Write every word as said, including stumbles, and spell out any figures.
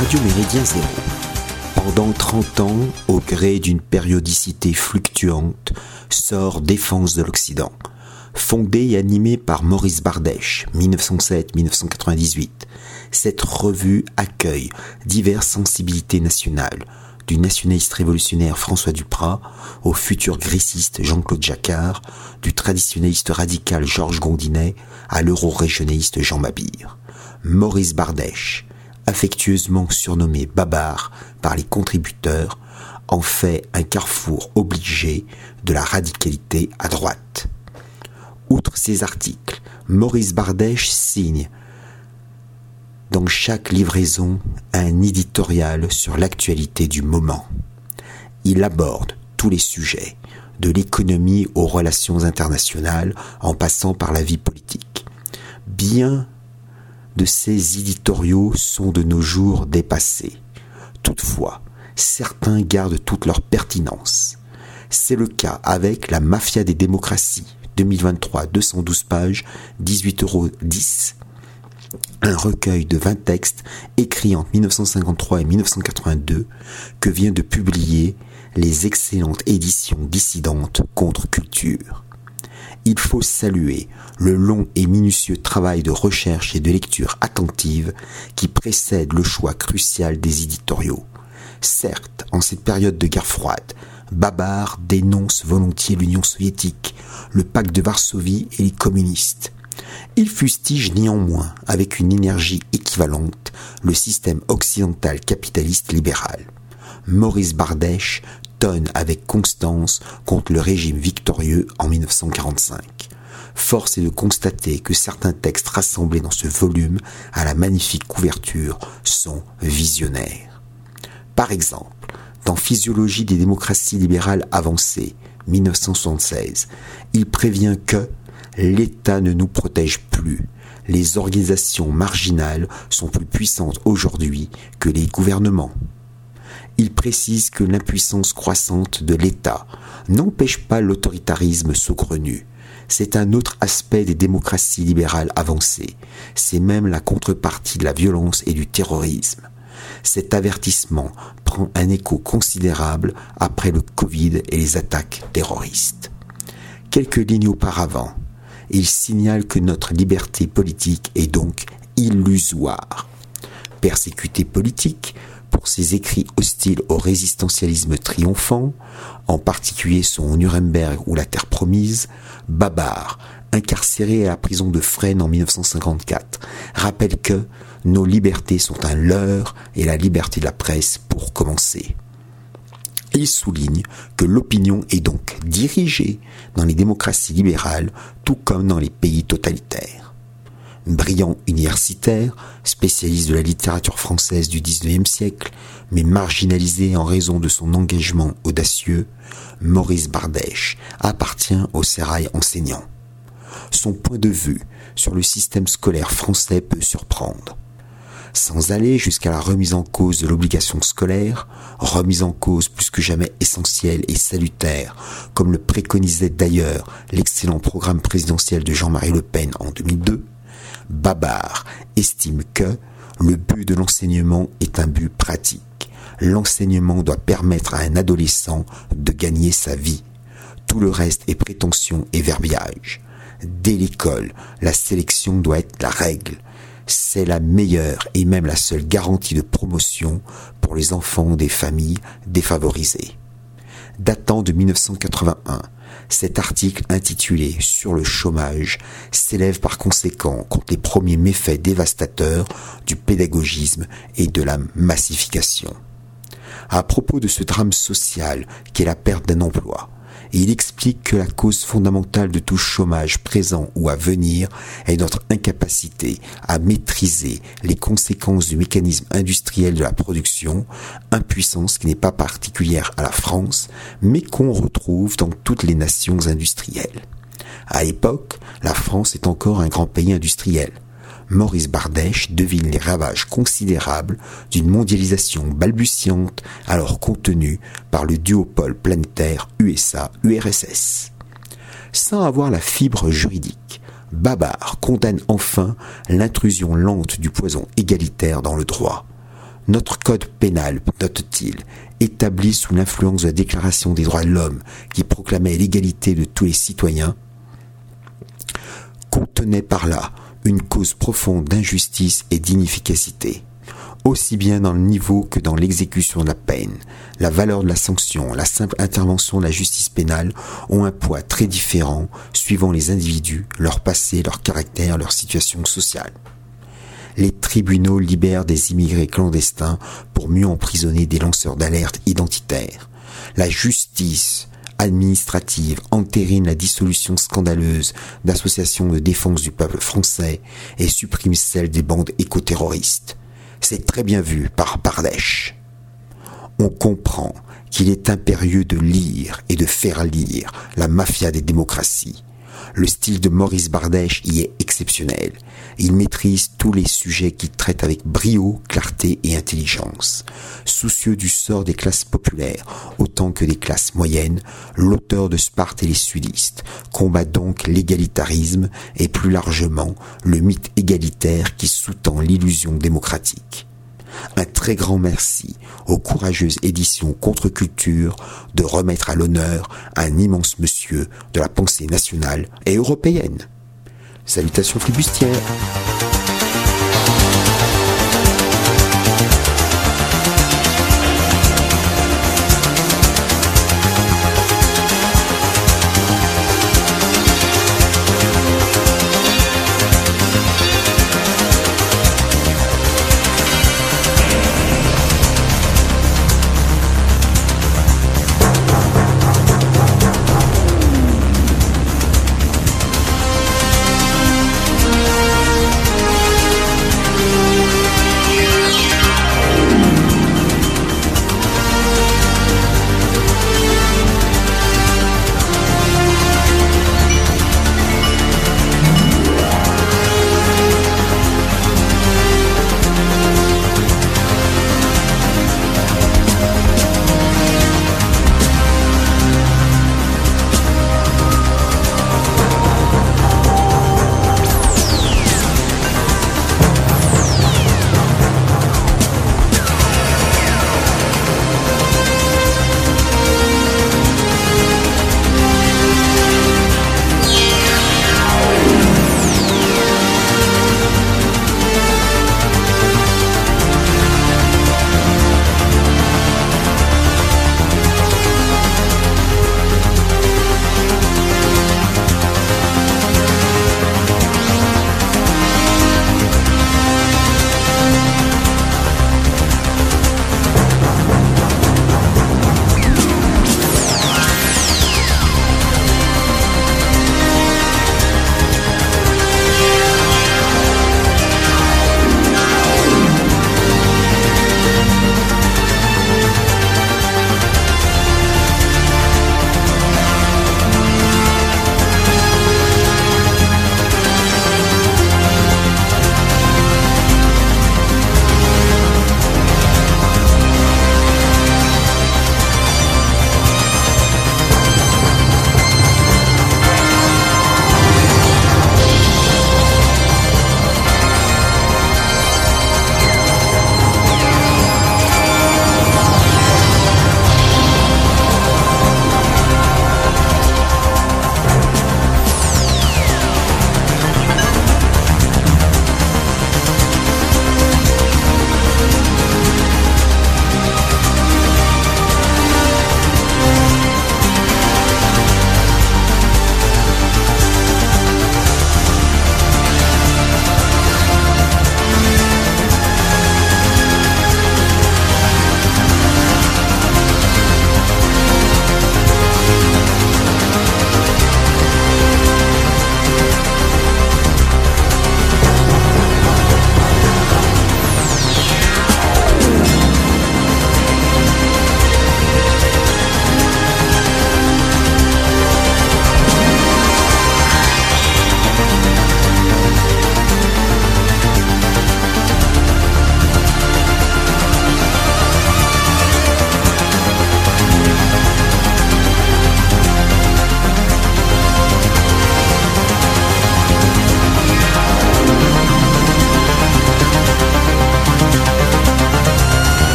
Radio Méridien Zéro. Pendant trente ans, au gré d'une périodicité fluctuante, sort Défense de l'Occident. Fondée et animée par Maurice Bardèche, dix-neuf cent sept à dix-neuf cent quatre-vingt-dix-huit, cette revue accueille diverses sensibilités nationales, du nationaliste révolutionnaire François Duprat au futur gréciste Jean-Claude Jacquard, du traditionaliste radical Georges Gondinet à l'euro-régionaliste Jean Mabire. Maurice Bardèche, affectueusement surnommé Babar par les contributeurs, en fait un carrefour obligé de la radicalité à droite. Outre ces articles, Maurice Bardèche signe dans chaque livraison un éditorial sur l'actualité du moment. Il aborde tous les sujets, de l'économie aux relations internationales, en passant par la vie politique. Bien de ces éditoriaux sont de nos jours dépassés. Toutefois, certains gardent toute leur pertinence. C'est le cas avec La Mafia des démocraties, deux mille vingt-trois, deux cent douze pages, dix-huit euros dix. Un recueil de vingt textes écrits entre mille neuf cent cinquante-trois et mille neuf cent quatre-vingt-deux que vient de publier les excellentes éditions Dissidentes contre culture. Il faut saluer le long et minutieux travail de recherche et de lecture attentive qui précède le choix crucial des éditoriaux. Certes, en cette période de guerre froide, Babar dénonce volontiers l'Union soviétique, le Pacte de Varsovie et les communistes. Il fustige néanmoins, avec une énergie équivalente, le système occidental capitaliste libéral. Maurice Bardèche tonne avec constance contre le régime victorieux en mille neuf cent quarante-cinq. Force est de constater que certains textes rassemblés dans ce volume à la magnifique couverture sont visionnaires. Par exemple, dans Physiologie des démocraties libérales avancées, dix-neuf cent soixante-seize, il prévient que « l'État ne nous protège plus. Les organisations marginales sont plus puissantes aujourd'hui que les gouvernements. » Il précise que l'impuissance croissante de l'État n'empêche pas l'autoritarisme saugrenu. C'est un autre aspect des démocraties libérales avancées. C'est même la contrepartie de la violence et du terrorisme. Cet avertissement prend un écho considérable après le Covid et les attaques terroristes. Quelques lignes auparavant, il signale que notre liberté politique est donc illusoire. Persécuté politique pour ses écrits hostiles au résistentialisme triomphant, en particulier son Nuremberg ou La Terre Promise, Babar, incarcéré à la prison de Fresnes en mille neuf cent cinquante-quatre, rappelle que nos libertés sont un leurre et la liberté de la presse pour commencer. Il souligne que l'opinion est donc dirigée dans les démocraties libérales, tout comme dans les pays totalitaires. Brillant universitaire, spécialiste de la littérature française du dix-neuvième siècle, mais marginalisé en raison de son engagement audacieux, Maurice Bardèche appartient au sérail enseignant. Son point de vue sur le système scolaire français peut surprendre. Sans aller jusqu'à la remise en cause de l'obligation scolaire, remise en cause plus que jamais essentielle et salutaire, comme le préconisait d'ailleurs l'excellent programme présidentiel de Jean-Marie Le Pen en deux mille deux, Babar estime que le but de l'enseignement est un but pratique. L'enseignement doit permettre à un adolescent de gagner sa vie. Tout le reste est prétention et verbiage. Dès l'école, la sélection doit être la règle. C'est la meilleure et même la seule garantie de promotion pour les enfants des familles défavorisées. Datant de mille neuf cent quatre-vingt-un, cet article intitulé « Sur le chômage » s'élève par conséquent contre les premiers méfaits dévastateurs du pédagogisme et de la massification. À propos de ce drame social qu'est la perte d'un emploi, il explique que la cause fondamentale de tout chômage présent ou à venir est notre incapacité à maîtriser les conséquences du mécanisme industriel de la production, impuissance qui n'est pas particulière à la France, mais qu'on retrouve dans toutes les nations industrielles. À l'époque, la France est encore un grand pays industriel. Maurice Bardèche devine les ravages considérables d'une mondialisation balbutiante alors contenue par le duopole planétaire U S A U R S S. Sans avoir la fibre juridique, Babar condamne enfin l'intrusion lente du poison égalitaire dans le droit. Notre code pénal, note-t-il, établi sous l'influence de la Déclaration des droits de l'homme qui proclamait l'égalité de tous les citoyens, contenait par là une cause profonde d'injustice et d'inefficacité, aussi bien dans le niveau que dans l'exécution de la peine. La valeur de la sanction, la simple intervention de la justice pénale ont un poids très différent suivant les individus, leur passé, leur caractère, leur situation sociale. Les tribunaux libèrent des immigrés clandestins pour mieux emprisonner des lanceurs d'alerte identitaires. La justice administrative entérine la dissolution scandaleuse d'associations de défense du peuple français et supprime celle des bandes écoterroristes. C'est très bien vu par Bardèche. On comprend qu'il est impérieux de lire et de faire lire La Mafia des démocraties. Le style de Maurice Bardèche y est exceptionnel. Il maîtrise tous les sujets qu'il traite avec brio, clarté et intelligence. Soucieux du sort des classes populaires autant que des classes moyennes, l'auteur de Sparte et les sudistes combat donc l'égalitarisme et plus largement le mythe égalitaire qui sous-tend l'illusion démocratique. Un très grand merci aux courageuses éditions Contre-Culture de remettre à l'honneur un immense monsieur de la pensée nationale et européenne. Salutations flibustières.